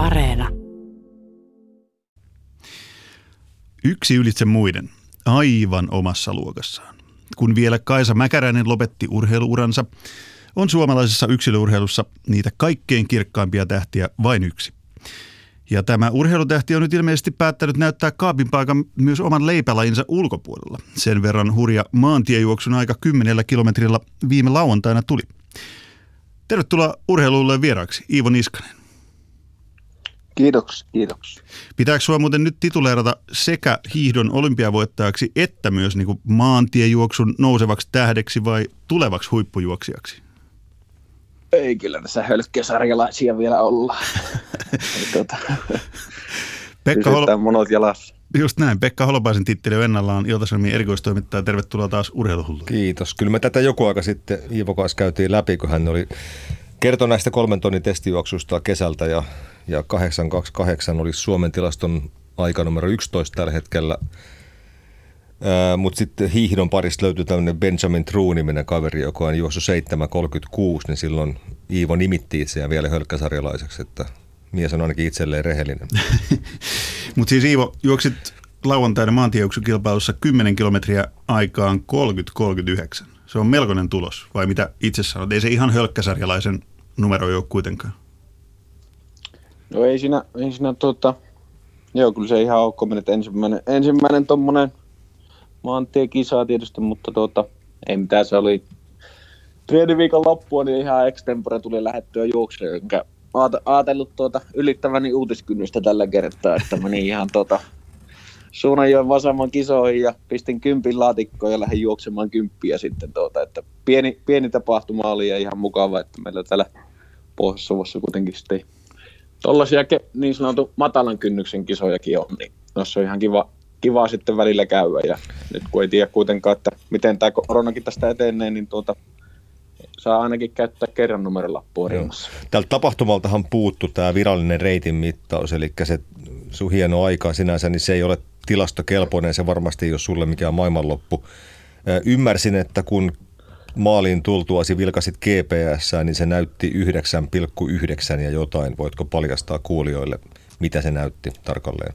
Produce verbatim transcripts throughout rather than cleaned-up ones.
Areena. Yksi ylitse muiden, aivan omassa luokassaan. Kun vielä Kaisa Mäkäräinen lopetti urheiluuransa, on suomalaisessa yksilöurheilussa niitä kaikkein kirkkaimpia tähtiä vain yksi. Ja tämä urheilutähti on nyt ilmeisesti päättänyt näyttää kaapin paikan myös oman leipälajinsa ulkopuolella. Sen verran hurja maantiejuoksun aika kymmenellä kilometrillä viime lauantaina tuli. Tervetuloa urheilulle vieraaksi, Iivo Niskanen. Kiitoksia, kiitoksia. Pitääkö sinua muuten nyt tituleerata sekä hiihdon olympiavoittajaksi että myös niin kuin maantiejuoksun nousevaksi tähdeksi vai tulevaksi huippujuoksijaksi? Ei, kyllä tässä hölkkäsarjalaisia vielä ollaan. tuota, Pekka Holo... monot jalassa. Just näin. Pekka Holopaisen titteli on ennallaan Ilta-Sanomien erikoistoimittaja. Tervetuloa taas urheiluhulluun. Kiitos. Kyllä me tätä joku aika sitten Iivo kanssa käytiin läpi, kun hän oli kertoi näistä kolmen tonnin testijuoksusta kesältä ja, ja kahdeksan kaksikymmentäkahdeksan oli Suomen tilaston aika numero yksitoista tällä hetkellä. Mutta sitten hiihdon parista löytyi tämmöinen Benjamin Truuniminen kaveri, joka on juossut seitsemän kolmekymmentäkuusi, niin silloin Iivo nimitti itseään vielä hölkkäsarjalaiseksi, että mies on ainakin itselleen rehellinen. Mutta siis Iivo, juoksit lauantaina maantiejuoksukilpailussa kymmenen kilometriä aikaan kolmekymmentä kolmekymmentäyhdeksän. Se on melkoinen tulos, vai mitä itse sanot? Ei se ihan hölkkäsarjalaisen numero ole kuitenkaan. No ei siinä, ei siinä tuota, joo kyllä se ihan ok menet ensimmäinen, ensimmäinen tommonen maantiekisa tietysti, mutta tuota, ei mitään, se oli treeniviikon loppua, niin ihan extempore tuli lähettyä juokseen, enkä ajatellut tuota, ylittäväni uutiskynnystä tällä kertaa, että menin ihan tuota, Suonenjoen vasemman kisoihin ja pistin kympin laatikkoon ja lähdin juoksemaan kymppiä sitten. Tuota, että pieni, pieni tapahtuma oli ja ihan mukava, että meillä täällä Pohjois-Suvossa kuitenkin sitten tollaisia niin sanottu matalan kynnyksen kisojakin on, niin se on ihan kiva. Kivaa sitten välillä käydä ja nyt kun ei tiedä kuitenkaan, että miten tämä koronakin tästä etenee, niin tuota, saa ainakin käyttää kerran numerolappua rinnassa. Tältä tapahtumaltahan puuttu tämä virallinen reitin mittaus, eli se sun hieno aika sinänsä, niin se ei ole tilastokelpoinen, se varmasti ei ole sulle mikään maailmanloppu. Ymmärsin, että kun maaliin tultuasi vilkasit G P S:ää, niin se näytti yhdeksän pilkku yhdeksän ja jotain. Voitko paljastaa kuulijoille, mitä se näytti tarkalleen?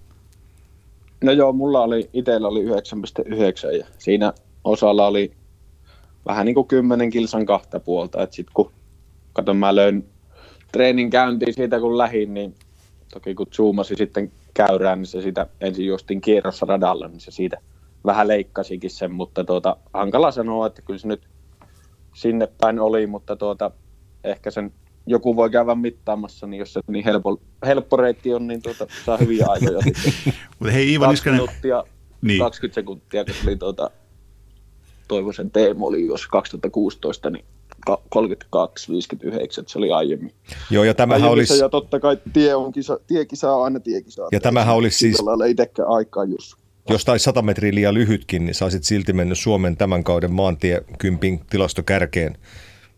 No joo, mulla oli, itsellä oli yhdeksän pilkku yhdeksän ja siinä osalla oli vähän niin kuin kymmenen kilsan kahta puolta. Et sit kun, kato mä löin treenin käyntiin siitä kun lähin, niin toki kun zoomasi sitten käyrään, niin se siitä ensin juostin kierrossa radalla, niin se siitä vähän leikkasikin sen. Mutta tuota, hankala sanoa, että kyllä se nyt sinne päin oli, mutta tuota, ehkä sen joku voi käydä mittaamassa, niin jos se niin helppo, helppo reitti on, niin tuota, saa hyviä aikoja. Mutta hei Iivo Niskanen. Niin. kaksikymmentä sekuntia, kun oli tuota, Toivosen Teemu oli jos kaksituhattakuusitoista, niin kolmekymmentäkaksi pilkku viisikymmentäyhdeksän, se oli aiemmin. Joo, ja tämähän olisi... Ja totta kai tie on kisa, tiekisa on aina tiekisaa. Ja tämähän olisi siis... Sillä lailla itsekään aikaa, jos... Jos taisi sata metriä liian lyhytkin, niin saisit silti mennyt Suomen tämän kauden maantiekympin tilastokärkeen.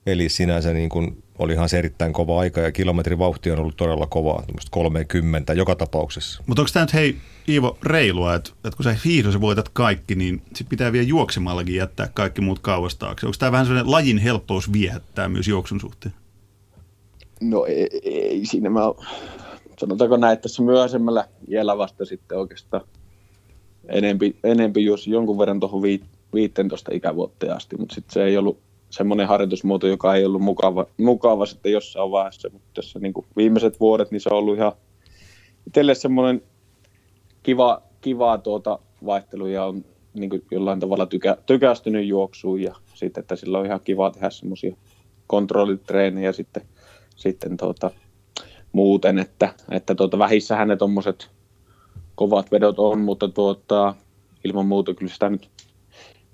Eli sinänsä niin kuin... Olihan se erittäin kova aika ja kilometrivauhti on ollut todella kovaa, kolmekymmentä joka tapauksessa. Mutta onko tämä nyt, hei Iivo, reilua, että, että kun sä hiihdossa voitat kaikki, niin sit pitää vielä juoksemallakin jättää kaikki muut kauas taakse. Onko tämä vähän sellainen lajin helppous viehättää myös juoksun suhteen? No ei, ei siinä. Mä, sanotaanko näin, että tässä myöhäisemmällä iällä vasta sitten oikeastaan enempi, enempi jos jonkun verran tuohon viiteentoista ikävuoteen asti, mutta sitten se ei ollut semmoinen harjoitusmuoto, joka ei ollut mukava, mukava sitten jossain vaiheessa, mutta tässä niin kuin viimeiset vuodet, niin se on ollut ihan itselle semmoinen kiva, kivaa tuota vaihtelu ja on niin kuin jollain tavalla tykä, tykästynyt juoksuun ja sitten, että sillä on ihan kiva tehdä semmoisia kontrollitreenejä sitten, sitten tuota, muuten, että, että tuota, vähissähän ne tommoset kovat vedot on, mutta tuota, ilman muuta kyllä sitä nyt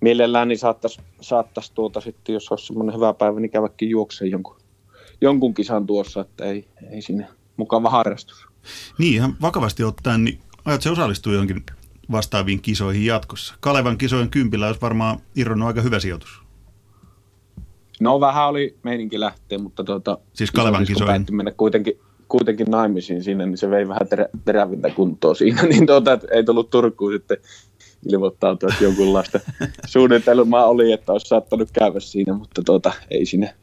mielellään niin saattaisi, saattaisi tuota sitten, jos olisi semmoinen hyvä päivä, niin käydäkin juokseen jonkun, jonkun kisan tuossa, että ei, ei siinä mukava harrastus. Niin ihan vakavasti ottaen, niin ajatko se osallistua johonkin vastaaviin kisoihin jatkossa? Kalevan kisojen kympillä olisi varmaan irronnut aika hyvä sijoitus. No vähän oli meininki lähteä, mutta tuota, siis Kalevan kisoihin päätti mennä kuitenkin, kuitenkin naimisiin siinä, niin se vei vähän terä, terävintä kuntoa siinä, niin tuota, ei tullut Turkuun sitten ilmoittautua, että jonkunlaista suunnitelmaa oli, että olisi saattanut käydä siinä, mutta tuota, ei siinä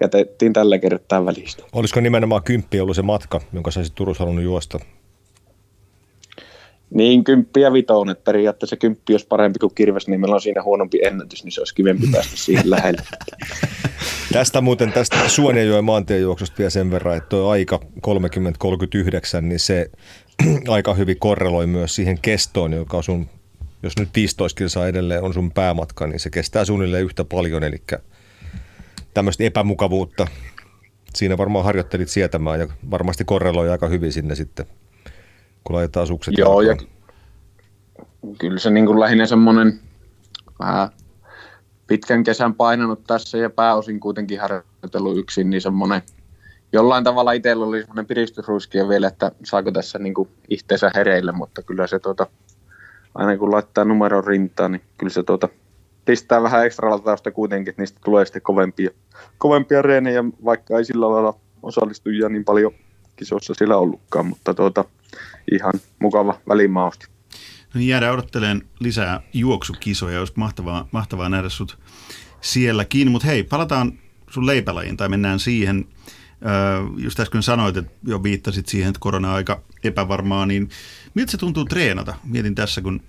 jätettiin tällä kertaa välistä. Olisiko nimenomaan kymppi ollut se matka, jonka saisit Turussa halunnut juosta? Niin, kymppi ja vitoon, että periaatteessa kymppi olisi parempi kuin kirves, niin meillä on siinä huonompi ennätys, niin se olisi kivempi päästä siihen lähelle. Tästä muuten, tästä Suonenjoen maantiejuoksusta vielä sen verran, että tuo aika kolmekymmentä kolmekymmentäyhdeksän, niin se aika hyvin korreloi myös siihen kestoon, joka sun, jos nyt viisitoista kilsaa edelleen on sun päämatka, niin se kestää suunnilleen yhtä paljon, eli tämmöistä epämukavuutta siinä varmaan harjoittelit sietämään ja varmasti korreloi aika hyvin sinne sitten. Joo, ja kyllä se niin kuin lähinnä semmoinen vähän pitkän kesän painanut tässä ja pääosin kuitenkin harjoitellut yksin, niin semmoinen jollain tavalla itsellä oli semmoinen piristysruiskia vielä, että saako tässä niin kuin itseensä hereille, mutta kyllä se tuota, aina kun laittaa numeron rintaan, niin kyllä se tuota, pistää vähän ekstra latausta kuitenkin, että niistä tulee sitten kovempia, kovempia reenejä, vaikka ei sillä lailla osallistujia niin paljon kisossa sillä ollutkaan, mutta tuota, ihan mukava välimausti. No niin, jäädään odottelemaan lisää juoksukisoja, olisi mahtavaa, mahtavaa nähdä sut sielläkin, mutta hei, palataan sun leipälajiin tai mennään siihen. Just äsken sanoit, että jo viittasit siihen, että korona on aika epävarmaa, niin miltä se tuntuu treenata? Mietin tässä kun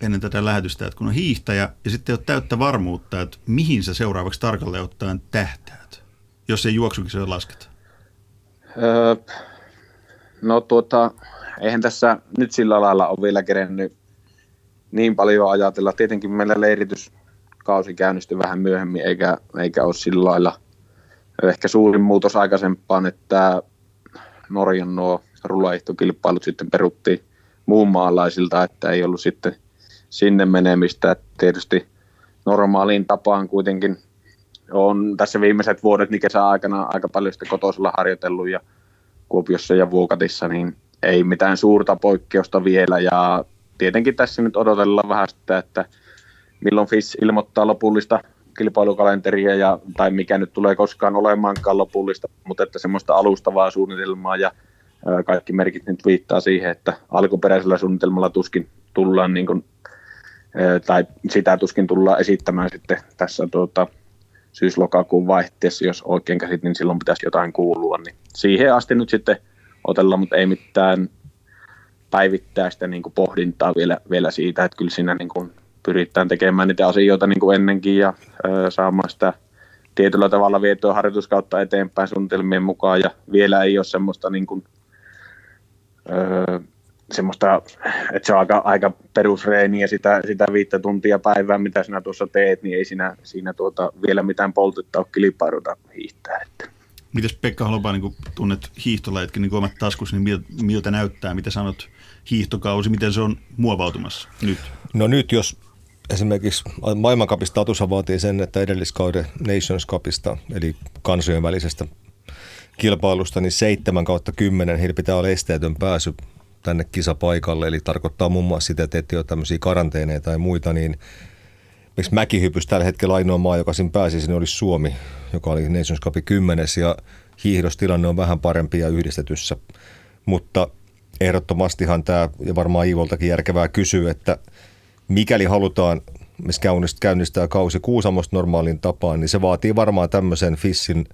ennen tätä lähetystä, että kun on hiihtäjä ja sitten ei ole täyttä varmuutta, että mihin sä seuraavaksi tarkalleen ottaen tähtäät, jos ei juoksukisoja lasketa? Öö, no tuota, eihän tässä nyt sillä lailla ole vielä kerennyt niin paljon ajatella. Tietenkin meillä leirityskausi käynnistyi vähän myöhemmin, eikä, eikä ole sillä lailla ehkä suurin muutos aikaisempaan, että Norjan nuo rullaihtokilpailut sitten peruttiin muun maalaisilta, että ei ollut sitten sinne menemistä. Että tietysti normaaliin tapaan kuitenkin on tässä viimeiset vuodet niin kesän aikana aika paljon sitä kotoisella harjoitellut ja Kuopiossa ja Vuokatissa, niin ei mitään suurta poikkeusta vielä. Ja tietenkin tässä nyt odotellaan vähän sitä, että milloin F I S ilmoittaa lopullista kilpailukalenteria ja, tai mikä nyt tulee koskaan olemaankaan lopullista, mutta että semmoista alustavaa suunnitelmaa ja ää, kaikki merkit nyt viittaa siihen, että alkuperäisellä suunnitelmalla tuskin tullaan niin kuin, ää, tai sitä tuskin tullaan esittämään sitten tässä tuota, syys-lokakuun vaihteessa, jos oikein käsit, niin silloin pitäisi jotain kuulua. Niin siihen asti nyt sitten otellaan, mutta ei mitään päivittäistä niin kuin pohdintaa vielä, vielä siitä, että kyllä siinä niin kuin pyritään tekemään niitä asioita niin kuin ennenkin ja ö, saamaan sitä tietyllä tavalla vietyä harjoituskautta eteenpäin suunnitelmien mukaan ja vielä ei ole semmoista, niin kuin, ö, semmoista että se on aika, aika perusreeniä sitä, sitä viittä tuntia päivää, mitä sinä tuossa teet, niin ei siinä, siinä tuota, vielä mitään poltetta ole kilpailuta hiihtää. Mites Pekka Holopainen, kun tunnet hiihtolajatkin niin omat taskus, niin miltä näyttää, mitä sanot hiihtokausi, miten se on muovautumassa nyt? No nyt, jos esimerkiksi maailmancupin status vaatii sen, että edelliskauden Nations Cupista, eli kansojen välisestä kilpailusta, niin seitsemän kautta kymmenen heillä pitää olla esteetön pääsy tänne kisapaikalle, eli tarkoittaa muun muassa sitä, että ettei ole tämmöisiä karanteeneja tai muita, niin miksi mäkihypys tällä hetkellä ainoa maa, joka sinne pääsi, sinne olisi Suomi, joka oli Nations Cupin kymmenes, ja hiihdostilanne on vähän parempi ja yhdistetyssä, mutta ehdottomastihan tämä, ja varmaan Iivoltakin järkevää kysyä, että mikäli halutaan käynnistää kausi Kuusamosta normaalin tapaan, niin se vaatii varmaan tämmöisen F I Sin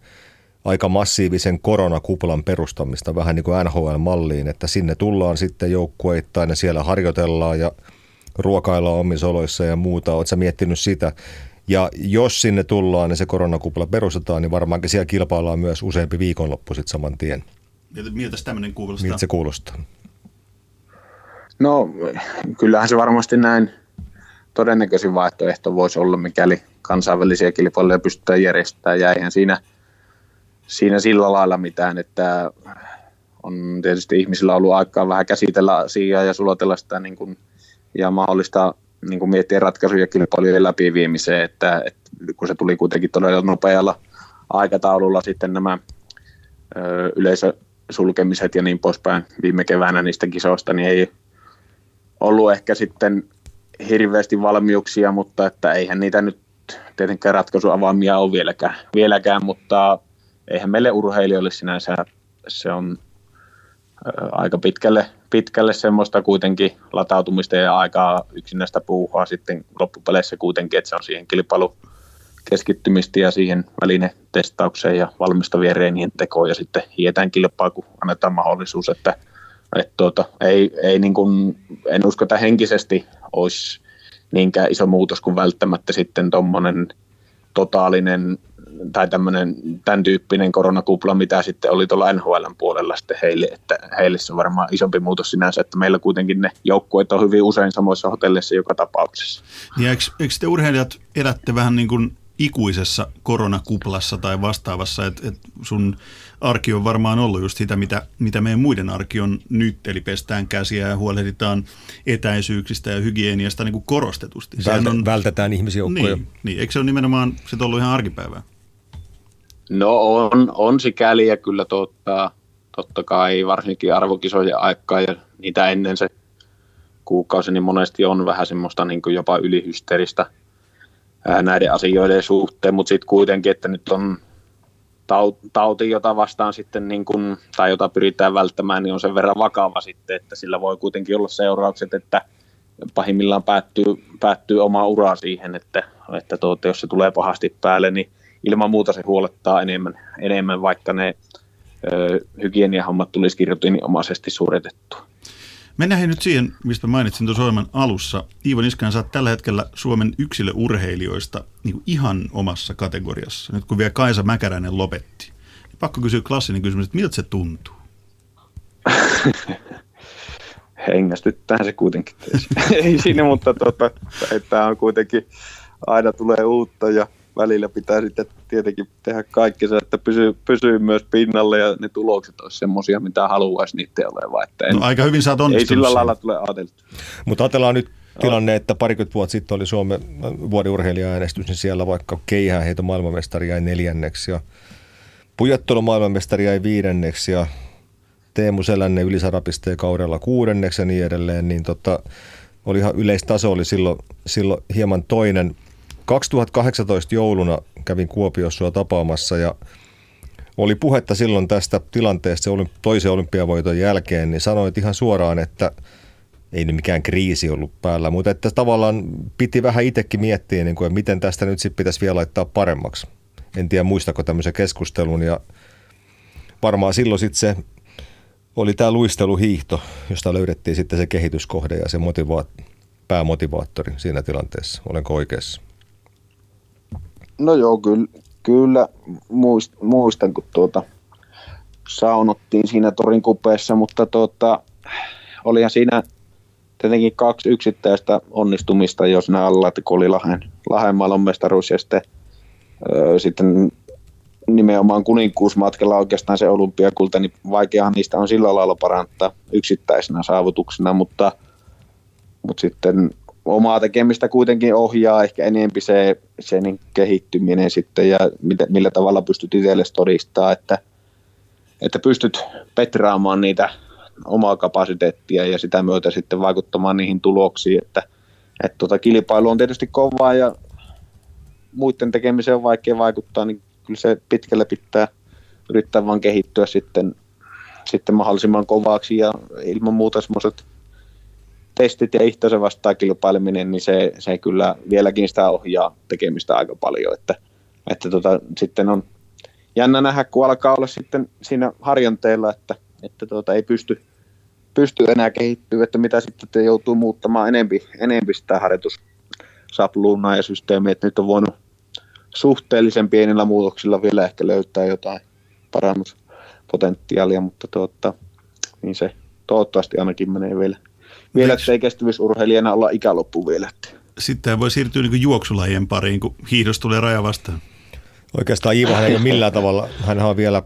aika massiivisen koronakuplan perustamista, vähän niin kuin N H L-malliin, että sinne tullaan sitten joukkueittain ja siellä harjoitellaan ja ruokaillaan omissa oloissa ja muuta. Oletko sä miettinyt sitä? Ja jos sinne tullaan ja se koronakupla perustetaan, niin varmaankin siellä kilpaillaan myös useampi viikonloppu sitten saman tien. Miltä tämmöinen kuulostaa? Miltä se kuulostaa? No kyllähän se varmasti näin todennäköisin vaihtoehto voisi olla, mikäli kansainvälisiä kilpailuja pystytään järjestämään ja eihän siinä, siinä sillä lailla mitään, että on tietysti ihmisillä ollut aikaa vähän käsitellä asiaa ja sulatella sitä niin kuin, ja mahdollista niin kuin miettiä ratkaisuja kilpailujen läpiviemiseen, että, että kun se tuli kuitenkin todella nopealla aikataululla sitten nämä ö, yleisösulkemiset ja niin poispäin viime keväänä niistä kisoista, niin ei ollut ehkä sitten hirveästi valmiuksia, mutta että eihän niitä nyt tietenkään ratkaisuavaimia ole vieläkään, vieläkään, mutta eihän meille urheilijoille sinänsä se on aika pitkälle, pitkälle semmoista kuitenkin latautumista ja aikaa yksinäistä puuhaa sitten loppupeleissä kuitenkin, että se on siihen kilpailu, keskittymistä ja siihen välinetestaukseen ja valmistavien reenien tekoon ja sitten hietään kilpaa, kun annetaan mahdollisuus, että et tuota, ei, ei niin kuin, en usko, että henkisesti olisi niinkään iso muutos kuin välttämättä sitten tuommoinen totaalinen tai tämmöinen, tämän tyyppinen koronakupla, mitä sitten oli tuolla N H L:n puolella sitten heille, että heille se on varmaan isompi muutos sinänsä, että meillä kuitenkin ne joukkueet on hyvin usein samoissa hotelleissa joka tapauksessa. Ja eikö, eikö te urheilijat elätte vähän niin kuin ikuisessa koronakuplassa tai vastaavassa, että et sun arki on varmaan ollut just sitä, mitä, mitä meidän muiden arki on nyt, eli pestään käsiä ja huolehditaan etäisyyksistä ja hygieniasta niin kuin korostetusti. Vältä, on, vältetään ihmisjoukkoja. Niin, niin, eikö se ole nimenomaan sit ollut ihan arkipäivää? No on, on sikäli ja kyllä totta, totta kai varsinkin arvokisojen aikaa ja niitä ennen se kuukausi, niin monesti on vähän semmoista niin kuin jopa ylihysteeristä näiden asioiden suhteen, mutta sitten kuitenkin, että nyt on tauti, jota vastaan sitten, niin kun, tai jota pyritään välttämään, niin on sen verran vakava sitten, että sillä voi kuitenkin olla seuraukset, että pahimmillaan päättyy, päättyy oma ura siihen, että, että tuota, jos se tulee pahasti päälle, niin ilman muuta se huolettaa enemmän, enemmän vaikka ne ö, hygieniahommat tulisi kirjoitinomaisesti suoritettua. Mennään he nyt siihen, mistä mainitsin tuossa ohjelman alussa. Iivo Niskanen, sä oot tällä hetkellä Suomen yksilöurheilijoista niin ihan omassa kategoriassa. Nyt kun vielä Kaisa Mäkäräinen lopetti. Niin pakko kysyä klassinen kysymys, että miltä se tuntuu? Hengästyttää se kuitenkin. Ei siinä, mutta tuota, tämä on kuitenkin, aina tulee uutta ja välillä pitää sitten tietenkin tehdä kaikkensa, että pysyy, pysyy myös pinnalle ja ne tulokset olisi semmoisia, mitä haluaisi niiden olevan. Että en, no aika hyvin sä oot onnistunut. Ei sillä lailla tule ajateltu. Mutta ajatellaan nyt tilanne, että parikymmentä vuotta sitten oli Suomen vuoden urheilija-äänestys, niin siellä vaikka keihäänheiton maailmanmestari jäi neljänneksi ja pujottelu maailmanmestari jäi viidenneksi ja Teemu Selänne yli sarapisteen kaudella kuudenneksi ja niin edelleen, niin tota, oli ihan yleistaso oli silloin, silloin hieman toinen. kaksituhattakahdeksantoista jouluna kävin Kuopiossa sua tapaamassa ja oli puhetta silloin tästä tilanteesta toisen olympiavoiton jälkeen, niin sanoit ihan suoraan, että ei nyt mikään kriisi ollut päällä, mutta että tavallaan piti vähän itsekin miettiä, niin kuin, että miten tästä nyt sitten pitäisi vielä laittaa paremmaksi. En tiedä, muistako tämmöisen keskustelun ja varmaan silloin sitten se oli tämä luisteluhiihto, josta löydettiin sitten se kehityskohde ja se motiva- päämotivaattori siinä tilanteessa. Olenko oikeassa? No joo, kyllä, kyllä muist, muistan, kun tuota, saunottiin siinä torin kupeessa, mutta tuota, olihan siinä tietenkin kaksi yksittäistä onnistumista jo siinä alla, että kun oli Lahden, Lahden maailmanmestaruus ja sitten, ö, sitten nimenomaan kuninkuusmatkalla oikeastaan se olympiakulta, niin vaikeahan niistä on sillä lailla parantaa yksittäisenä saavutuksena, mutta, mutta sitten omaa tekemistä kuitenkin ohjaa ehkä enempi se, se niin kehittyminen sitten ja mitä, millä tavalla pystyt itsellesi todistamaan, että, että pystyt petraamaan niitä omaa kapasiteettia ja sitä myötä sitten vaikuttamaan niihin tuloksiin. Että, että tuota, kilpailu on tietysti kovaa ja muiden tekemiseen on vaikea vaikuttaa, niin kyllä se pitkällä pitää yrittää vaan kehittyä sitten, sitten mahdollisimman kovaksi ja ilman muuta semmoiset testit ja ihtoisen vastaan kilpaileminen, niin se, se kyllä vieläkin sitä ohjaa tekemistä aika paljon, että, että tota, sitten on jännä nähdä, kun alkaa olla sitten siinä harjanteella, että, että tota, ei pysty, pysty enää kehittyä, että mitä sitten joutuu muuttamaan enempi, enempi sitä harjoitussapluunaa ja systeemiä, että nyt on voinut suhteellisen pienillä muutoksilla vielä ehkä löytää jotain parannuspotentiaalia, mutta tuota, niin se toivottavasti ainakin menee vielä. Vielä, että ei kestävyysurheilijana olla ikäloppu vielä. Sitten voi siirtyä niin kuin juoksulajien pariin, kun hiihdossa tulee raja vastaan. Oikeastaan Iivo ei ole millään tavalla. Hänhän on vielä,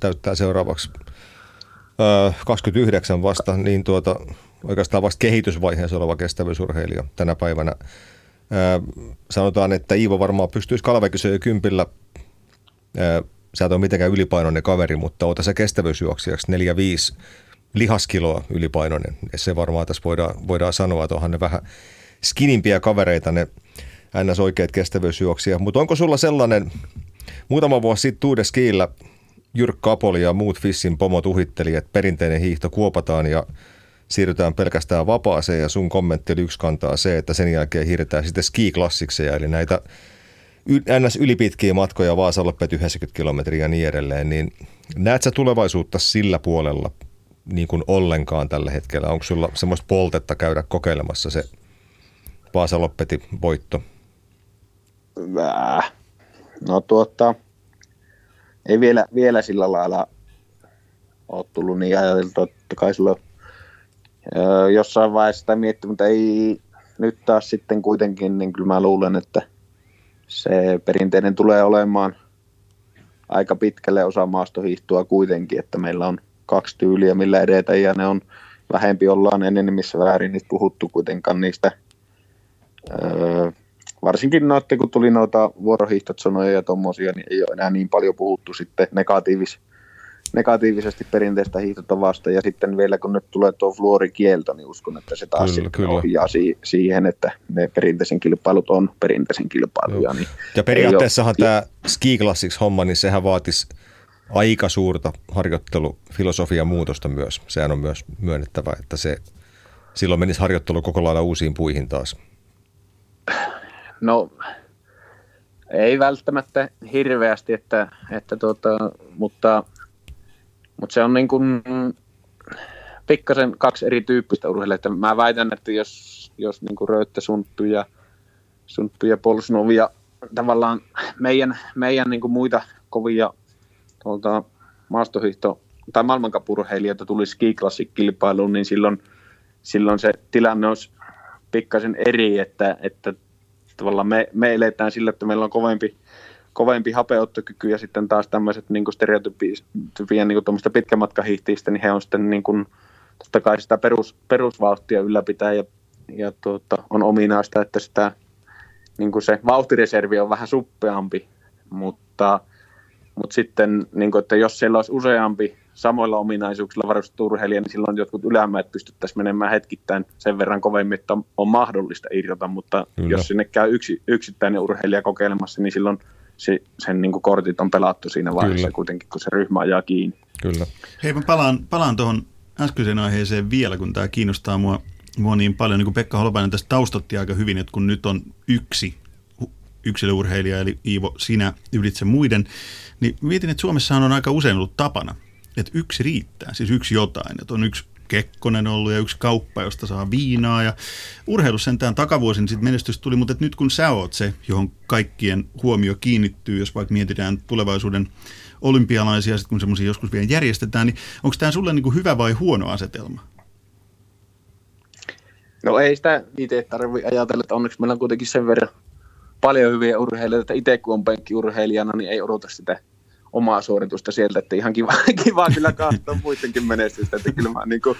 täyttää seuraavaksi öö, kaksikymmentäyhdeksän vasta, niin tuota, oikeastaan vasta kehitysvaiheessa oleva kestävyysurheilija tänä päivänä. Öö, sanotaan, että Iivo varmaan pystyisi kalvekisoja kympillä. Öö, sä et ole mitenkään ylipainoinen kaveri, mutta ota sä kestävyysjuoksijaksi neljä viisi. Lihaskiloa ylipainoinen. Se varmaan tässä voidaan, voidaan sanoa, että onhan ne vähän skinimpiä kavereita, ne ns. Oikeat kestävyysjuoksijat. Mutta onko sulla sellainen, muutama vuosi sitten Uudeskillä Jyrkka Apoli ja muut Fissin pomot uhitteli, että perinteinen hiihto kuopataan ja siirrytään pelkästään vapaaseen ja sun kommentti oli yksi kantaa se, että sen jälkeen hiirretään sitten ski-klassikseja, eli näitä ns. Ylipitkiä matkoja, Vasaloppet yhdeksänkymmentä kilometriä ja niin edelleen, niin näet sä tulevaisuutta sillä puolella niin kuin ollenkaan tällä hetkellä? Onko sulla semmoista poltetta käydä kokeilemassa se Vasaloppetin voitto? Äh. No tuota, ei vielä, vielä sillä lailla ole tullut niin ajateltu, että kai sulla öö, jossain vaiheessa sitä mietti, mutta ei nyt taas sitten kuitenkin, niin kyllä mä luulen, että se perinteinen tulee olemaan aika pitkälle osa maastohiihtoa kuitenkin, että meillä on kaksi tyyliä, millä edetä, ja ne on vähempi, ollaan ennen missä väärin nyt puhuttu kuitenkaan niistä, öö, varsinkin noitten, kun tuli noita vuorohiihtosanoja ja tommosia, niin ei ole enää niin paljon puhuttu sitten negatiivis, negatiivisesti perinteistä hiihtotavasta, ja sitten vielä kun nyt tulee tuo fluorikielto, niin uskon, että se taas kyllä, kyllä. ohjaa si- siihen, että ne perinteisen kilpailut on perinteisen kilpailuja. Niin ja periaatteessahan ole... tämä Ski Classics-homma, niin sehän vaatisi aika suurta harjoittelufilosofian muutosta myös. Sehän on myös myönnettävä, että se silloin menisi harjoittelu koko lailla uusiin puihin taas. No ei välttämättä hirveästi, että, että tuota, mutta, mutta se on niin kuin pikkasen kaksi eri tyyppistä urheilua. Mä väitän, että jos, jos niin kuin Röyttä, Sunttu ja, Sunttu ja Polsnov ja tavallaan meidän, meidän niin kuin muita kovia tuolta maastohiihto- tai maailmancup-urheilijoita tuli Ski Classic-kilpailuun, niin silloin, silloin se tilanne olisi pikkasen eri, että, että tavallaan me, me eletään sillä, että meillä on kovempi, kovempi hapeuttokyky, ja sitten taas tämmöiset niin stereotypien niin pitkämatkahiihtiistä, niin he on sitten niin kuin, totta kai sitä perus, perusvauhtia ylläpitää, ja, ja tuota, on ominaista, että sitä, niin kuin se vauhtireservi on vähän suppeampi, mutta, mutta sitten, niin kuin, että jos siellä olisi useampi samoilla ominaisuuksilla varustettu urheilija, niin silloin jotkut ylämäät pystyttäisiin menemään hetkittäin sen verran kovemmin, että on mahdollista irrota, mutta Kyllä. jos sinne käy yksi, yksittäinen urheilija kokeilemassa, niin silloin se, sen niin kuin kortit on pelattu siinä vaiheessa Kyllä. kuitenkin, kun se ryhmä ajaa kiinni. Kyllä. Hei, mä palaan, palaan tuohon äskeiseen aiheeseen vielä, kun tämä kiinnostaa mua, mua niin paljon. Niin kuin Pekka Holopainen tässä taustotti aika hyvin, että kun nyt on yksi yksilöurheilija, eli Iivo, sinä ylitse muiden, niin mietin, että Suomessahan on aika usein ollut tapana, että yksi riittää, siis yksi jotain. Että on yksi Kekkonen ollut ja yksi Kauppa, josta saa viinaa. Ja urheilussa sentään takavuosin sit menestys tuli, mutta nyt kun sä oot se, johon kaikkien huomio kiinnittyy, jos vaikka mietitään tulevaisuuden olympialaisia, sit kun semmoisia joskus vielä järjestetään, niin onko tämä sulle niinku hyvä vai huono asetelma? No ei sitä itse tarvitse ajatella, että onneksi meillä on kuitenkin sen verran paljon hyviä urheilijoita, että itse kun on penkkiurheilijana, niin ei odota sitä omaa suoritusta sieltä, että ihan kiva, kiva kyllä katsoa muidenkin menestystä, että kyllä mä niin kuin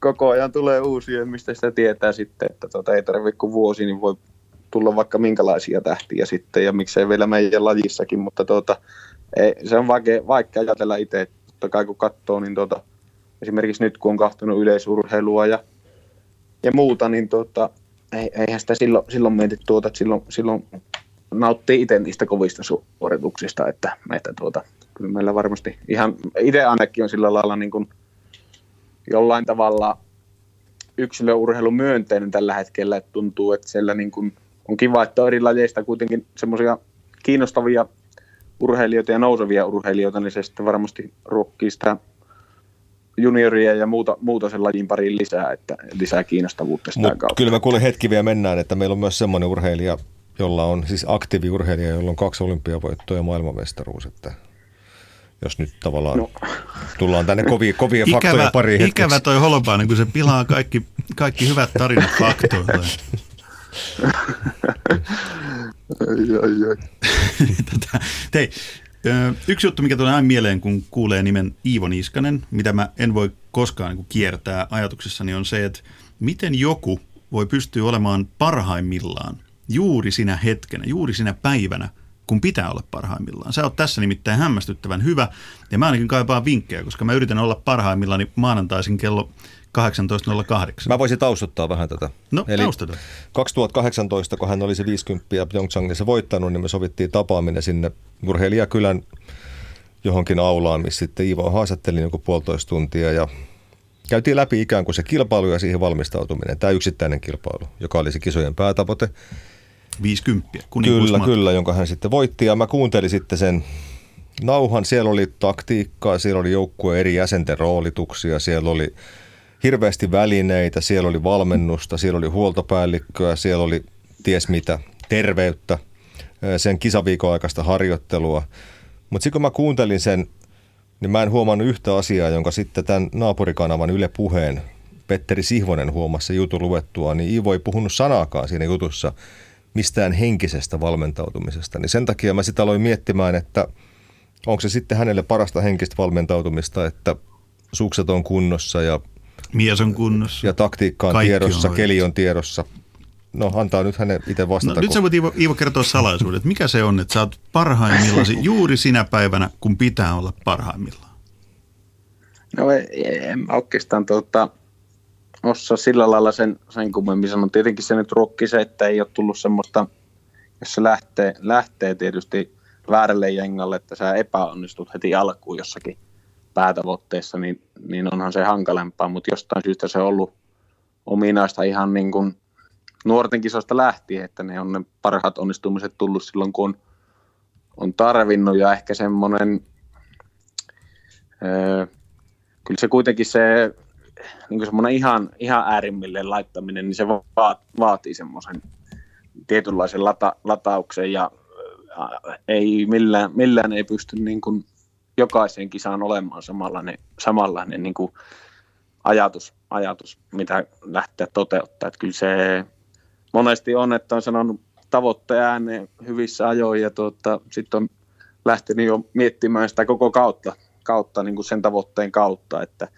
koko ajan tulee uusia, mistä sitä tietää sitten, että tuota, ei tarvitse kuin vuosi, niin voi tulla vaikka minkälaisia tähtiä sitten, ja miksei vielä meidän lajissakin, mutta tuota, ei, se on vaikea, vaikea ajatella itse, että totta kai kun katsoo, niin tuota, esimerkiksi nyt kun on katsonut yleisurheilua ja, ja muuta, niin tuota, eihän sitä silloin, silloin mieti tuota, että silloin, silloin nauttii itse niistä kovista suorituksista, että, että tuota, kyllä meillä varmasti ihan itse ainakin on sillä lailla niin kuin jollain tavalla yksilöurheilu myönteinen tällä hetkellä, että tuntuu, että siellä niin kuin on kiva, että on eri lajeista kuitenkin semmoisia kiinnostavia urheilijoita ja nousevia urheilijoita, niin se sitten varmasti ruokkii sitä junioria ja muuta, muuta sen lajin pariin lisää, että lisää kiinnostavuutta sitä Mut kautta. Kyllä mä kuulen hetki vielä mennään, että meillä on myös semmoinen urheilija, jolla on siis aktiiviurheilija, jolla on kaksi olympiavoittoa ja maailmanmestaruus, että jos nyt tavallaan no. tullaan tänne kovien, kovien ikävä, faktojen pariin hetkeksi. Ikävä toi Holopainen, kun se pilaa kaikki, kaikki hyvät tarinat faktoilla. Tätä, hei, yksi juttu, mikä tulee aina mieleen, kun kuulee nimen Iivo Niskanen, mitä mä en voi koskaan niin kiertää ajatuksessani, on se, että miten joku voi pystyä olemaan parhaimmillaan juuri sinä hetkenä, juuri sinä päivänä, kun pitää olla parhaimmillaan. Sä oot tässä nimittäin hämmästyttävän hyvä, ja mä ainakin kaipaan vinkkejä, koska mä yritän olla parhaimmillaan maanantaisin kello kahdeksantoista nolla kahdeksan. Mä voisin taustottaa vähän tätä. No, eli taustata. kaksituhattakahdeksantoista, kun hän oli se viisikymmentä Pyeongchangissa voittanut, niin me sovittiin tapaaminen sinne urheilijakylän johonkin aulaan, missä sitten Iivo haastatteli joku puolitoista tuntia, ja käytiin läpi ikään kuin se kilpailu ja siihen valmistautuminen, tämä yksittäinen kilpailu, joka oli se kisojen päätavoite. viisikymmentä Kyllä, kyllä, jonka hän sitten voitti ja mä kuuntelin sitten sen nauhan. Siellä oli taktiikkaa, siellä oli joukkueen eri jäsenten roolituksia, siellä oli hirveästi välineitä, siellä oli valmennusta, siellä oli huoltopäällikköä, siellä oli ties mitä, terveyttä, sen kisaviikon aikaista harjoittelua. Mutta sitten kun mä kuuntelin sen, niin mä en huomannut yhtä asiaa, jonka sitten tämän naapurikanavan Yle Puheen Petteri Sihvonen huomasi jutun luettua, niin Iivo ei puhunut sanaakaan siinä jutussa mistään henkisestä valmentautumisesta. Niin sen takia mä sitä aloin miettimään, että onko se sitten hänelle parasta henkistä valmentautumista, että sukset on kunnossa ja mies on kunnossa ja taktiikka on tiedossa, keli on tiedossa. No antaa nyt hänen itse vastata. No, nyt sä voit Iivo, Iivo kertoa salaisuudet. Mikä se on, että sä oot parhaimmillasi juuri sinä päivänä, kun pitää olla parhaimmillaan? No ei, en oikeastaan tuota, osaa sillä lailla sen, sen kummemmin sanoa. Tietenkin se nyt ruokki se, että ei ole tullut semmoista, jos se lähtee, lähtee tietysti väärälle jengalle, että sä epäonnistut heti alkuun jossakin päätavoitteessa, niin, niin onhan se hankalempaa, mutta jostain syystä se on ollut ominaista ihan niin kuin nuorten kisoista lähtien, että ne on ne parhaat onnistumiset tullut silloin, kun on, on tarvinnut ja ehkä semmoinen, öö, kyllä se kuitenkin se niin semmoinen ihan, ihan äärimmilleen laittaminen, niin se vaat, vaatii semmoisen tietynlaisen lata, latauksen ja öö, ei millään, millään ei pysty niin kuin jokaiseen kisaan olemaan samanlainen, samanlainen niin kuin ajatus, ajatus, mitä lähtee toteuttaa. Että kyllä se monesti on, että on sanonut tavoitteen ääneen hyvissä ajoin ja tuota, sitten on lähtenyt jo miettimään sitä koko kautta, kautta niin kuin sen tavoitteen kautta, että,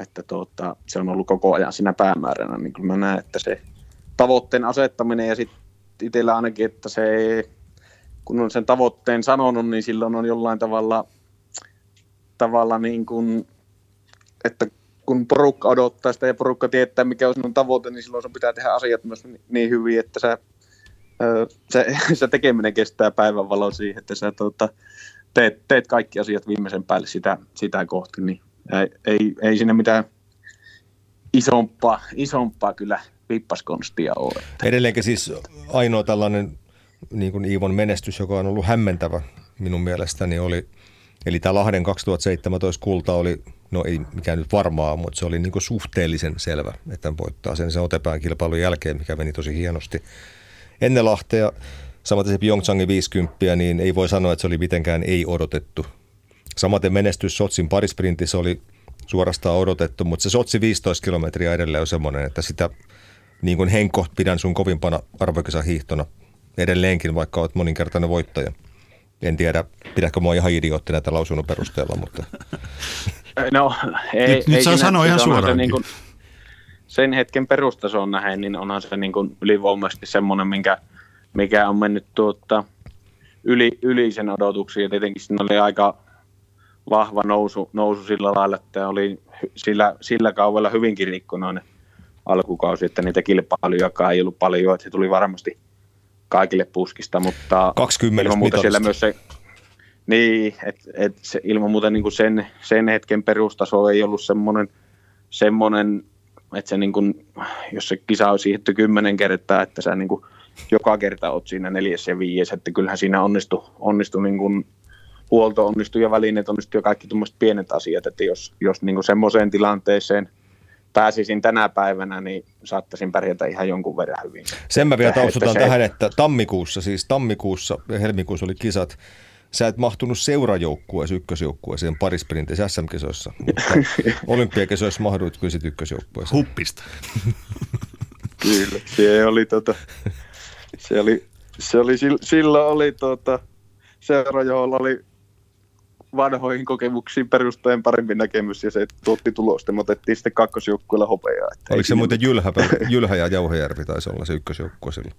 että tuota, se on ollut koko ajan siinä päämääränä. Niin kyllä mä näen, että se tavoitteen asettaminen ja sitten itsellä ainakin, että se, kun on sen tavoitteen sanonut, niin silloin on jollain tavalla, tavalla niin kuin, että kun porukka odottaa sitä ja porukka tietää, mikä on sinun tavoite, niin silloin sun pitää tehdä asiat myös niin hyvin, että sä, se, se tekeminen kestää päivänvaloa siihen, että sä tuota, teet, teet kaikki asiat viimeisen päälle sitä, sitä kohti. Niin ei, ei, ei siinä mitään isompaa, isompaa kyllä vippaskonstia ole. Edelleenkin siis ainoa tällainen niin kuin Iivon menestys, joka on ollut hämmentävä minun mielestäni, oli, eli tämä Lahden kaksituhattaseitsemäntoista kulta oli, no ei mikään nyt varmaa, mutta se oli niin kuin suhteellisen selvä, että hän voittaa sen sen Otepään kilpailun jälkeen, mikä meni tosi hienosti. Ennen Lahtea, samaten se Pyeongchangin viisikymmentä, niin ei voi sanoa, että se oli mitenkään ei odotettu. Samaten menestys Sotsin parisprintissä oli suorastaan odotettu, mutta se Sotsi viisitoista kilometriä edelleen on semmoinen, että sitä niin kuin Henkko pidän sun kovimpana arvokisan hiihtona edelleenkin, vaikka olet moninkertainen voittaja. En tiedä, pidätkö mua ihan idioottina tällä lausunnon perusteella, mutta no, ei, nyt, ei, nyt saa sanoa ihan suoraan. Niin kuin, sen hetken perustasoon nähden, niin onhan se niin kuin ylivoimaisesti semmoinen, minkä, mikä on mennyt tuota, yli, yli sen odotuksiin. Ja tietenkin siinä oli aika vahva nousu, nousu sillä lailla, että oli sillä, sillä kaudella hyvinkin rikkonainen alkukausi, että niitä kilpailujakaan ei ollut paljon, että se tuli varmasti kaikille puskista, mutta kaksikymmentä muuta siellä myös se, niin, että et se ilman muuta niin kuin sen, sen hetken perustaso ei ollut semmoinen, semmoinen että se niin kuin, jos se kisa olisi hiihdetty kymmenen kertaa, että sä niin kuin joka kerta oot siinä neljäs ja viides, että kyllähän siinä onnistui, onnistui niin kuin huolto onnistui ja välineet onnistui ja kaikki tuommoiset pienet asiat, että jos, jos niin kuin semmoiseen tilanteeseen pääsisin tänä päivänä, niin saattaisin pärjätä ihan jonkun verran hyvin. Sen mä vielä taustutan tähän, että tammikuussa, siis tammikuussa ja helmikuussa oli kisat. Sä et mahtunut seurajoukkueeseen, ykkösjoukkueeseen parisprintissä äs äm-kisoissa, mutta olympiakisoissa mahduit kyllä sit ykkösjoukkueeseen. Huppista. Kyllä, se oli, tota, se oli, se oli, silloin oli tota, seura, jolla oli vanhoihin kokemuksiin perusteen parempi näkemys ja se tuotti tulosta. Me otettiin sitten kakkosjoukkueella hopeaa. Oliko se muuten Jylhä, Jylhä ja Jauhojärvi taisi olla se ykkösjoukkue silloin?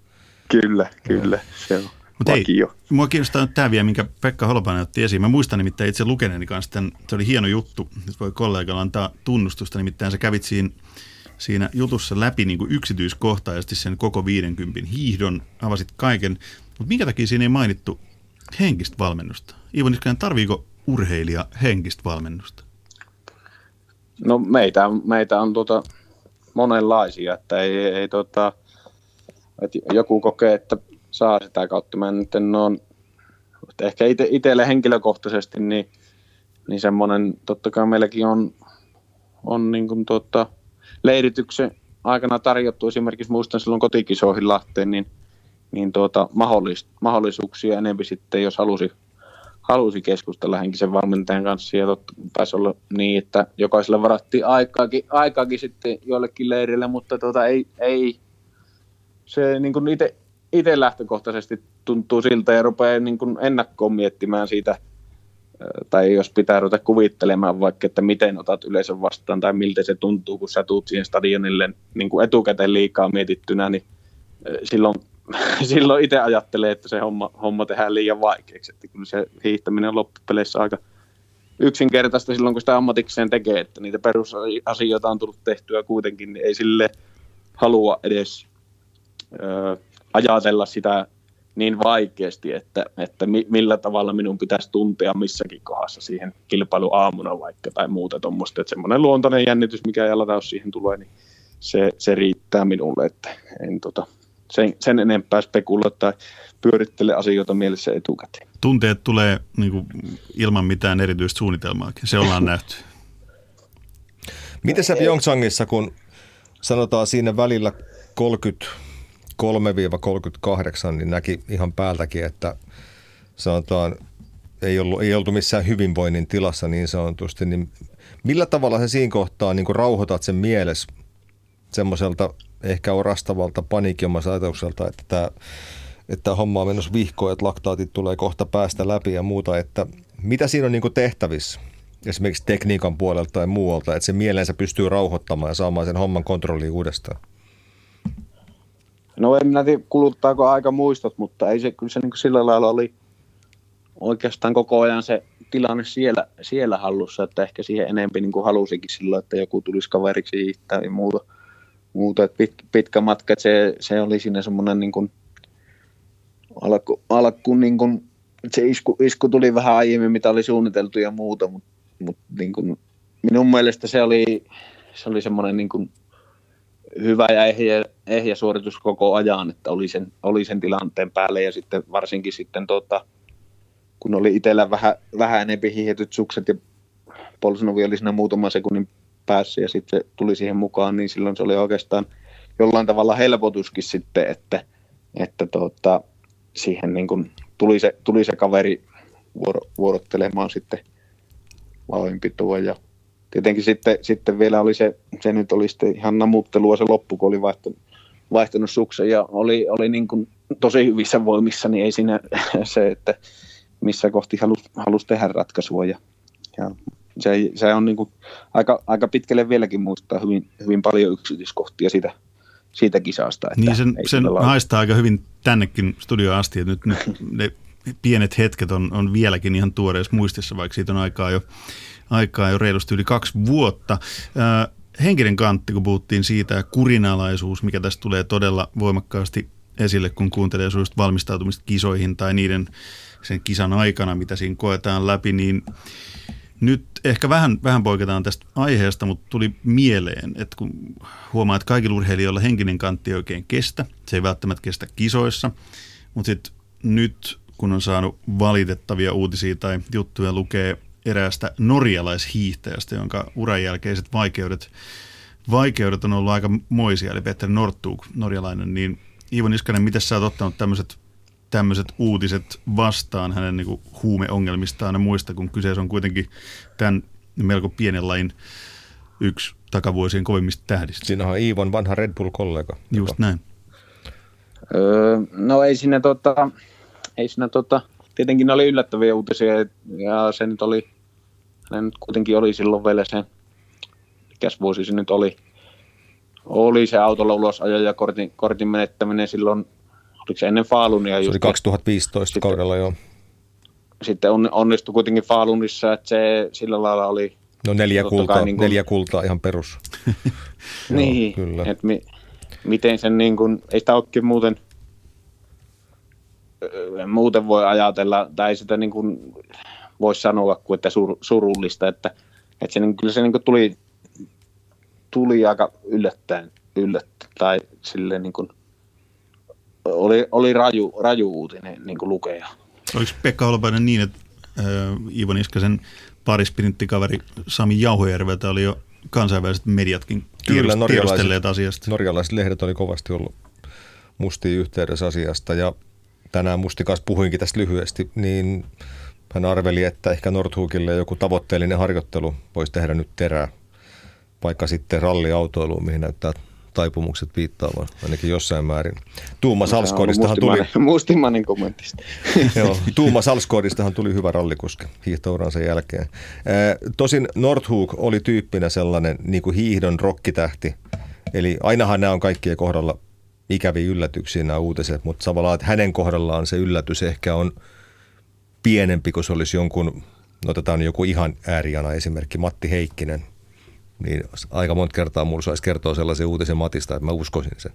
Kyllä, kyllä. Se on. Mutta ei, mua kiinnostaa nyt tämä vielä, minkä Pekka Holopainen otti esiin. Mä muistan nimittäin itse lukeneeni kanssa tämän, se oli hieno juttu, nyt voi kollegalla antaa tunnustusta, nimittäin sä kävit siinä, siinä jutussa läpi niin kuin yksityiskohtaisesti sen koko viidenkymmenen hiihdon, avasit kaiken, mutta minkä takia siinä ei mainittu henkistä valmennusta? Iivo Niskanen, tarviiko urheilija henkistä valmennusta? No meitä, meitä on tuota monenlaisia, että ei, ei tuota, että joku kokee, että saa sitä kautta. Mä nyt en ole, ehkä ite, itselle henkilökohtaisesti, niin, niin semmoinen, totta kai meilläkin on, on niin kuin tuota, leirityksen aikana tarjottu, esimerkiksi muistan silloin kotikisoihin Lahteen, niin, niin tuota, mahdollis, mahdollisuuksia enempi sitten, jos halusi, halusi keskustella henkisen valmentajan kanssa, ja totta, taisi olla niin, että jokaisella varattiin aikaakin, aikaakin sitten joillekin leirille, mutta tuota, ei, ei se niin kuin ite, ite lähtökohtaisesti tuntuu siltä ja rupeaa niin kuin ennakkoon miettimään siitä, tai jos pitää ruveta kuvittelemaan vaikka, että miten otat yleisön vastaan tai miltä se tuntuu, kun sä tuut siihen stadionille niin kuin etukäteen liikaa mietittynä, niin silloin, silloin itse ajattelee, että se homma, homma tehdään liian vaikeaksi. Että kyllä se hiihtäminen on loppupeleissä aika yksinkertaista silloin, kun sitä ammatikseen tekee, että niitä perusasioita on tullut tehtyä kuitenkin, niin ei sille halua edes ö, ajatella sitä niin vaikeasti, että, että millä tavalla minun pitäisi tuntea missäkin kohdassa siihen kilpailuaamuna vaikka tai muuta tuommoista. Että semmoinen luontainen jännitys, mikä jalataus siihen tulee, niin se, se riittää minulle, että en tota, sen, sen enempää spekuloida tai pyörittele asioita mielessä etukäteen. Tunteet tulee niin kuin ilman mitään erityistä suunnitelmaa, se ollaan nähty. Miten sä Pyeongchangissa, kun sanotaan siinä välillä kolmekymmentäkolme kolmekymmentäkahdeksan, niin näki ihan päältäkin, että sanotaan, ei ollut, ei oltu missään hyvinvoinnin tilassa niin sanotusti, niin millä tavalla sä siinä kohtaa niin kuin rauhoitat sen mielessä semmoiselta ehkä orastavalta paniikiomaiselta ajatukselta, että tämä että homma on menossa vihkoon, että laktaatit tulee kohta päästä läpi ja muuta, että mitä siinä on niin kuin tehtävissä esimerkiksi tekniikan puolelta tai muualta, että se mielensä pystyy rauhoittamaan ja saamaan sen homman kontrolliin uudestaan? No en minä tiedä, kuluttaako aika muistot, mutta ei se, kyllä se niin kuin sillä lailla oli oikeastaan koko ajan se tilanne siellä, siellä hallussa, että ehkä siihen enemmän niin kuin halusikin silloin, että joku tulisi kaveriksi hiihtää ja muuta. muuta. Että pit, pitkä matka, että se, se oli siinä semmoinen niin kuin alku, alku niin kuin, että se isku, isku tuli vähän aiemmin, mitä oli suunniteltu ja muuta, mutta, mutta niin kuin, minun mielestä se oli, se oli semmoinen niin kuin hyvä ja ehjä, ehjä suoritus koko ajan, että oli sen, oli sen tilanteen päälle ja sitten varsinkin sitten tuota, kun oli itsellä vähän, vähän enempi hiihdetyt sukset ja Polsinovi oli siinä muutaman sekunnin päässä ja sitten se tuli siihen mukaan, niin silloin se oli oikeastaan jollain tavalla helpotuskin sitten, että, että tuota, siihen niin kuin tuli, se, tuli se kaveri vuoro, vuorottelemaan sitten valoinpitoa ja tietenkin sitten, sitten vielä oli se, se nyt oli sitten ihan namuttelua se loppu, kun oli vaihtanut, vaihtanut suksen ja oli, oli niin kuin tosi hyvissä voimissa, niin ei siinä se, että missä kohti halusi halus tehdä ratkaisua. Ja, ja se, se on niin kuin aika, aika pitkälle vieläkin muistaa hyvin, hyvin paljon yksityiskohtia siitä, siitä kisasta. Että niin sen, sen haistaa aika hyvin tännekin studioon asti, että nyt, nyt ne pienet hetket on, on vieläkin ihan tuoreessa muistissa, vaikka siitä on aikaa jo. Aikaa jo reilusti yli kaksi vuotta. Äh, henkinen kantti, kun puhuttiin siitä, ja kurinalaisuus, mikä tässä tulee todella voimakkaasti esille, kun kuuntelee suorista valmistautumista kisoihin tai niiden sen kisan aikana, mitä siinä koetaan läpi, niin nyt ehkä vähän, vähän poiketaan tästä aiheesta, mutta tuli mieleen, että kun huomaa, että kaikilla urheilijoilla henkinen kantti ei oikein kestä, se ei välttämättä kestä kisoissa, mutta sitten nyt, kun on saanut valitettavia uutisia tai juttuja lukee eräästä norjalaishiihtäjästä, jonka uran jälkeiset vaikeudet, vaikeudet on ollut aika moisia, eli Petter Northug, norjalainen, niin Iivo Niskanen, miten sä oot ottanut tämmöiset, tämmöiset uutiset vastaan hänen niin kuin huumeongelmistaan ja muista, kun kyseessä on kuitenkin tämän melko pienen lain yksi takavuosien kovimmista tähdistä? Siinä on Iivon vanha Red Bull-kollega. Just näin. Öö, no ei siinä tota, ei siinä tota, tietenkin ne oli yllättäviä uutisia ja se nyt oli, ne nyt kuitenkin oli silloin vielä se, mikäs vuosi se nyt oli, oli se autolla ulosajo ja kortin, kortin menettäminen silloin, oliko se ennen Falunia? Se oli kaksituhattaviisitoista sitten, kaudella, joo. Sitten on, onnistui kuitenkin Falunissa, että se sillä lailla oli... No neljä kultaa, niin kuin, neljä kultaa ihan perus. Niin, no, että mi, miten sen niin kuin, ei sitä olekin muuten... Muuten voi ajatella, tai ei sitä niin kuin voi sanoa kuin, että sur, surullista, että, että se, niin, kyllä se niin kuin tuli, tuli aika yllättäen, yllättäen tai silleen niin kuin oli, oli raju, raju uutinen niin kuin lukea. Oliko Pekka Holopainen niin, että äh, Iivo Niskasen parispirinttikaveri Sami Jauhojärveltä oli jo kansainväliset mediatkin tiedostelleet asiasta? Norjalaiset lehdet oli kovasti ollut Mustiin yhteydessä asiasta, ja tänään Mustin kanssa puhuinkin tästä lyhyesti, niin hän arveli, että ehkä Northugille joku tavoitteellinen harjoittelu voisi tehdä nyt terää, vaikka sitten ralliautoiluun, mihin näyttää taipumukset viittaavan, ainakin jossain määrin. Tuumas Alsgårdistahan tuli... Mustimainen kommentista. Joo, Tuumas Alsgårdistahan tuli hyvä rallikuski hiihtouransa jälkeen. Tosin Northug oli tyyppinä sellainen niin kuin hiihdon rokkitähti, eli ainahan nämä on kaikkien kohdalla ikäviä yllätyksiä nämä uutiset, mutta tavallaan hänen kohdallaan se yllätys ehkä on pienempi, kun se olisi jonkun, otetaan joku ihan äärijana esimerkki, Matti Heikkinen. Niin aika monta kertaa mulla saisi kertoa sellaisen uutisen Matista, että mä uskoisin sen.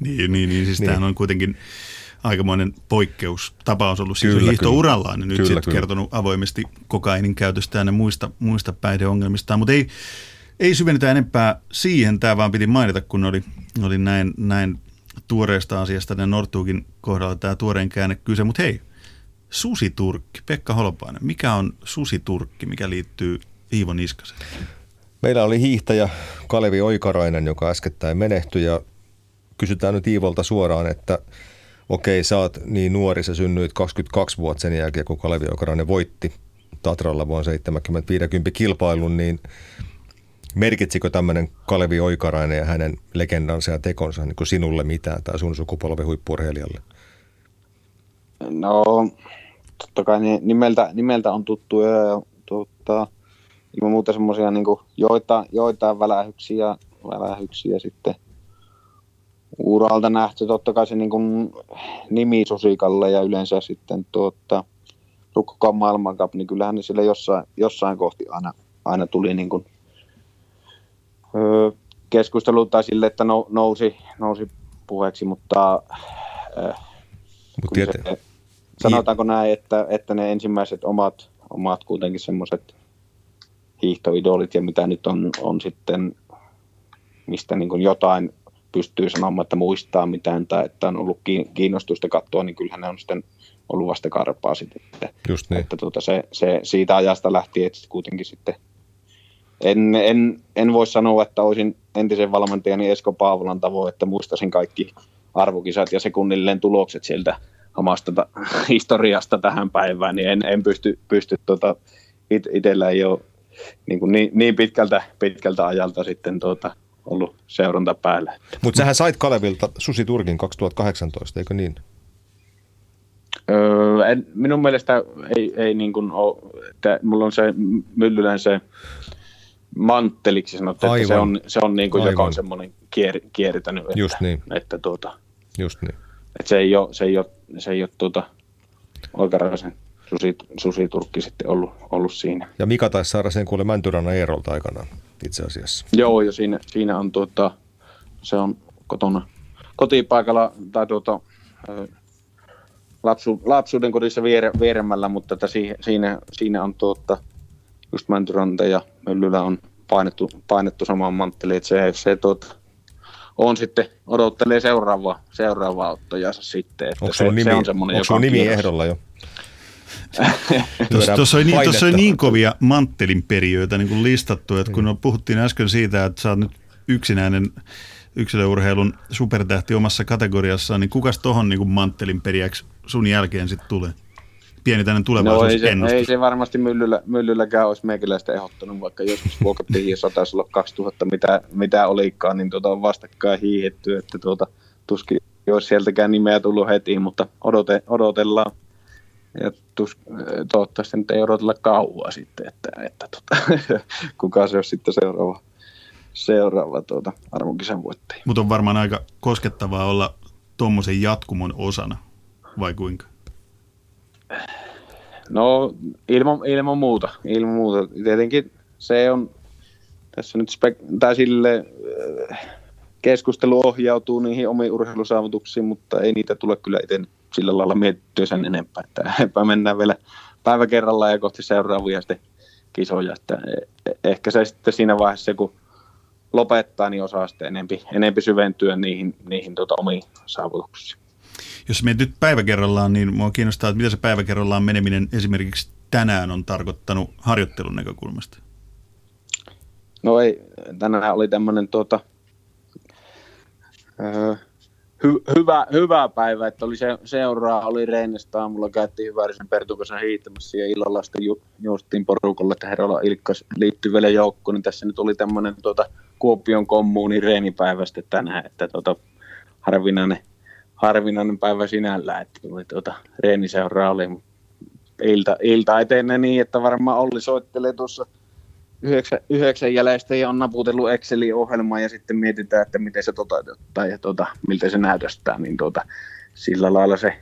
niin, niin, niin, siis niin. Tämähän on kuitenkin aikamoinen poikkeustapaus ollut siis hiihtourallaan. Nyt kyllä, sitten kyllä. Kertonut avoimesti kokainin käytöstään ja muista, muista päihdeongelmistaan, mutta ei... Ei syvennytä enempää siihen, tämä vaan piti mainita, kun oli, oli näin, näin tuoreesta asiasta ja Northugin kohdalla tämä tuoreen käänne kyse. Mutta hei, susiturkki, Pekka Holopainen, mikä on susiturkki, mikä liittyy Iivo Niskaseen? Meillä oli hiihtäjä Kalevi Oikarainen, joka äskettäin menehtyi, ja kysytään nyt Iivolta suoraan, että okei, sä oot niin nuori, sä synnyit kaksikymmentäkaksi vuotta sen jälkeen, kun Kalevi Oikarainen voitti Tatralla vuonna seitsemänkymmentäviisi kilpailun, niin merkitsikö tämmöinen Kalevi Oikarainen ja hänen legendansa ja tekonsa niin kuin sinulle mitään tai sun sukupolven huippu-urheilijalle? No, totta kai nimeltä, nimeltä on tuttuja ja tuota, ilman muuta semmoisia niin joitain joita välähyksiä, välähyksiä sitten uralta nähty. Totta kai se niin kuin nimi Susikalle ja yleensä sitten tuota, Rukan maailman cup, niin kyllähän ne sille jossain, jossain kohti aina, aina tuli niin kuin keskustelu tai sille, että nousi, nousi puheeksi, mutta äh, Mut se, sanotaanko näin, että, että ne ensimmäiset omat, omat kuitenkin semmoiset hiihtoidolit ja mitä nyt on, on sitten, mistä niin kuin jotain pystyy sanomaan, että muistaa mitään tai että on ollut kiinnostusta katsoa, niin kyllähän ne on sitten ollut vasta karpaa sitten. Just niin. Että tuota, se, se siitä ajasta lähtien, että kuitenkin sitten En, en, en voi sanoa, että olisin entisen valmentajani Esko Paavolan tavoin, että muistasin kaikki arvokisat ja sekunnilleen tulokset sieltä omasta ta- historiasta tähän päivään, niin en, en pysty, pysty tuota, it- itsellä ei ole niin, niin, niin pitkältä, pitkältä ajalta sitten tuota, ollut seuranta päällä. Mutta sähän sait Kalevilta susiturkin kaksituhattakahdeksantoista, eikö niin? Öö, en, minun mielestä ei, ei niin kuin ole, että mulla on se Myllylän se mantteliksi sanottu, että se on, se on niin kuin, joka on semmoinen kier, kieritänyt, että, Just niin. että, tuota, Just niin. että se ei ole, se ei ole, se ei ole tuota, Oikaraisen susi, susiturkki sitten ollut, ollut siinä. Ja Mika taisi saada sen kuule Mäntyrannan Eerolta aikanaan itse asiassa. Joo, ja siinä, siinä on, tuota, se on kotona, kotipaikalla tai tuota, lapsu, lapsuuden kodissa viere, vieremällä, mutta että siinä, siinä on tuota, just Mäntyranta ja Myllylä on painettu, painettu samaan mantteliin, että se, se tuota, on sitten, odottelee seuraavaa, seuraavaa ottajansa sitten. Että onko se, nimi, se on semmoinen, onko joka on nimi kiitos. Ehdolla jo? Tuossa oli, oli niin kovia manttelinperijöitä niin kuin listattu, että kun puhuttiin äsken siitä, että sä oot nyt yksinäinen yksilöurheilun supertähti omassa kategoriassaan, niin kukas tohon niin kuin manttelinperijäksi sun jälkeen sitten tulee? Pieni tänne tulevaisuusennustus. No ei, ei se varmasti myllylä, myllylläkään olisi meikäläistä ehdottanut, vaikka joskus Vuokattiin hiihdossa taisi olla kaksituhatta, mitä, mitä olikaan, niin tuota on vastakkain hiihetty, että tuota, tuskin olisi sieltäkään nimeä tullut heti, mutta odote, odotellaan. Ja tus, toivottavasti nyt ei odotella kauaa sitten, että, että tuota, kuka se olisi sitten seuraava, seuraava tuota, arvonkisan voittaja. Mutta on varmaan aika koskettavaa olla tuommoisen jatkumon osana, vai kuinka? No ilman, ilman muuta, ilman muuta. Tietenkin se on, tässä nyt spek- tai sille, keskustelu ohjautuu niihin omiin urheilusaavutuksiin, mutta ei niitä tule kyllä itse sillä lailla mietittyä sen enempää. Että mennään vielä päivä kerrallaan ja kohti seuraavia sitten kisoja. Että ehkä se sitten siinä vaiheessa, kun lopettaa, niin osaa sitten enempi, enempi syventyä niihin, niihin tuota, omiin saavutuksiin. Jos me nyt päivä kerrallaan, niin minua kiinnostaa, että mitä se päivä kerrallaan meneminen esimerkiksi tänään on tarkoittanut harjoittelun näkökulmasta? No ei, tänään oli tämmöinen tuota, öö, hy, hyvä, hyvä päivä, että oli se, seuraa, oli Reinnestä aamulla, käytiin Hyvärisen Pertun kanssa hiihtämässä ja illalla sitten ju, juostiin porukalle, että Herola Ilkka liittyy vielä joukkoon, niin tässä nyt oli tämmöinen tuota, Kuopion kommuuni reenipäivästä tänään, että tuota, harvinainen, harvinainen päivä sinällään, että tuota, reeniseuraa oli ilta, ilta etenee niin, että varmaan Olli soittelee tuossa Yhdeksän, yhdeksän jäljistä ja on naputellut Excelin ohjelmaa ja sitten mietitään, että miten se toteutetaan ja tuota, miltä se näytöstää, niin tuota, sillä lailla se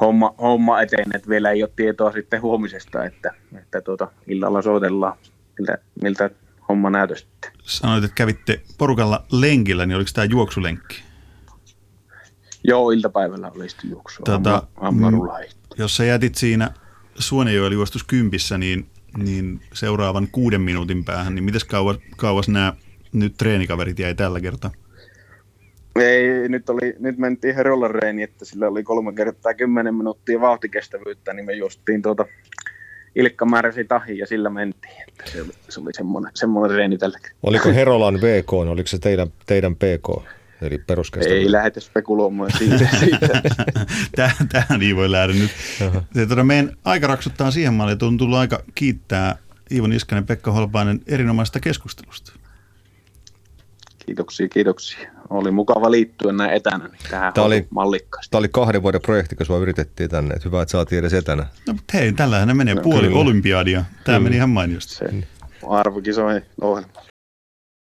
homma, homma etenee, että vielä ei ole tietoa sitten huomisesta, että, että tuota, illalla soitellaan, miltä, miltä homma näytöstää. Sanoit, että kävitte porukalla lenkillä, niin oliko tämä juoksulenkki? Joo, iltapäivällä oli sitten juoksua, tota, ammarulla. M- jos sä jätit siinä Suonenjoen juostuskympissä, niin niin seuraavan kuuden minuutin päähän, niin mites kauas, kauas nämä nyt treenikaverit jäi tällä kertaa? Ei, nyt, oli, nyt mentiin Herolan reeni, että sillä oli kolme kertaa kymmenen minuuttia vauhtikestävyyttä, niin me juostiin tuota Ilkka määräsi tahin ja sillä mentiin, että se oli, se oli semmoinen, semmoinen reeni tällä kertaa. Oliko Herolan V K, oliko se teidän, teidän P K? Eli ei lähdetä spekuloimaan siitä. siitä. Tähän niin voi lähde nyt. Tuota, meidän aika raksuttaa siihen maalle, että on tullut aika kiittää Iivo Niskanen, Pekka Holopainen erinomaisesta keskustelusta. Kiitoksia, kiitoksia. Oli mukava liittyä näin etänä niin tähän mallikkaasti. Tämä oli kahden vuoden projekti, kun sua yritettiin tänne. Että hyvä, että saatiin edes etänä. No, mutta hei, tällähän menee no, puoli kyllä. Olympiadia. Tämä kyllä. Meni ihan mainiosti. Arvokisojen ohjelma.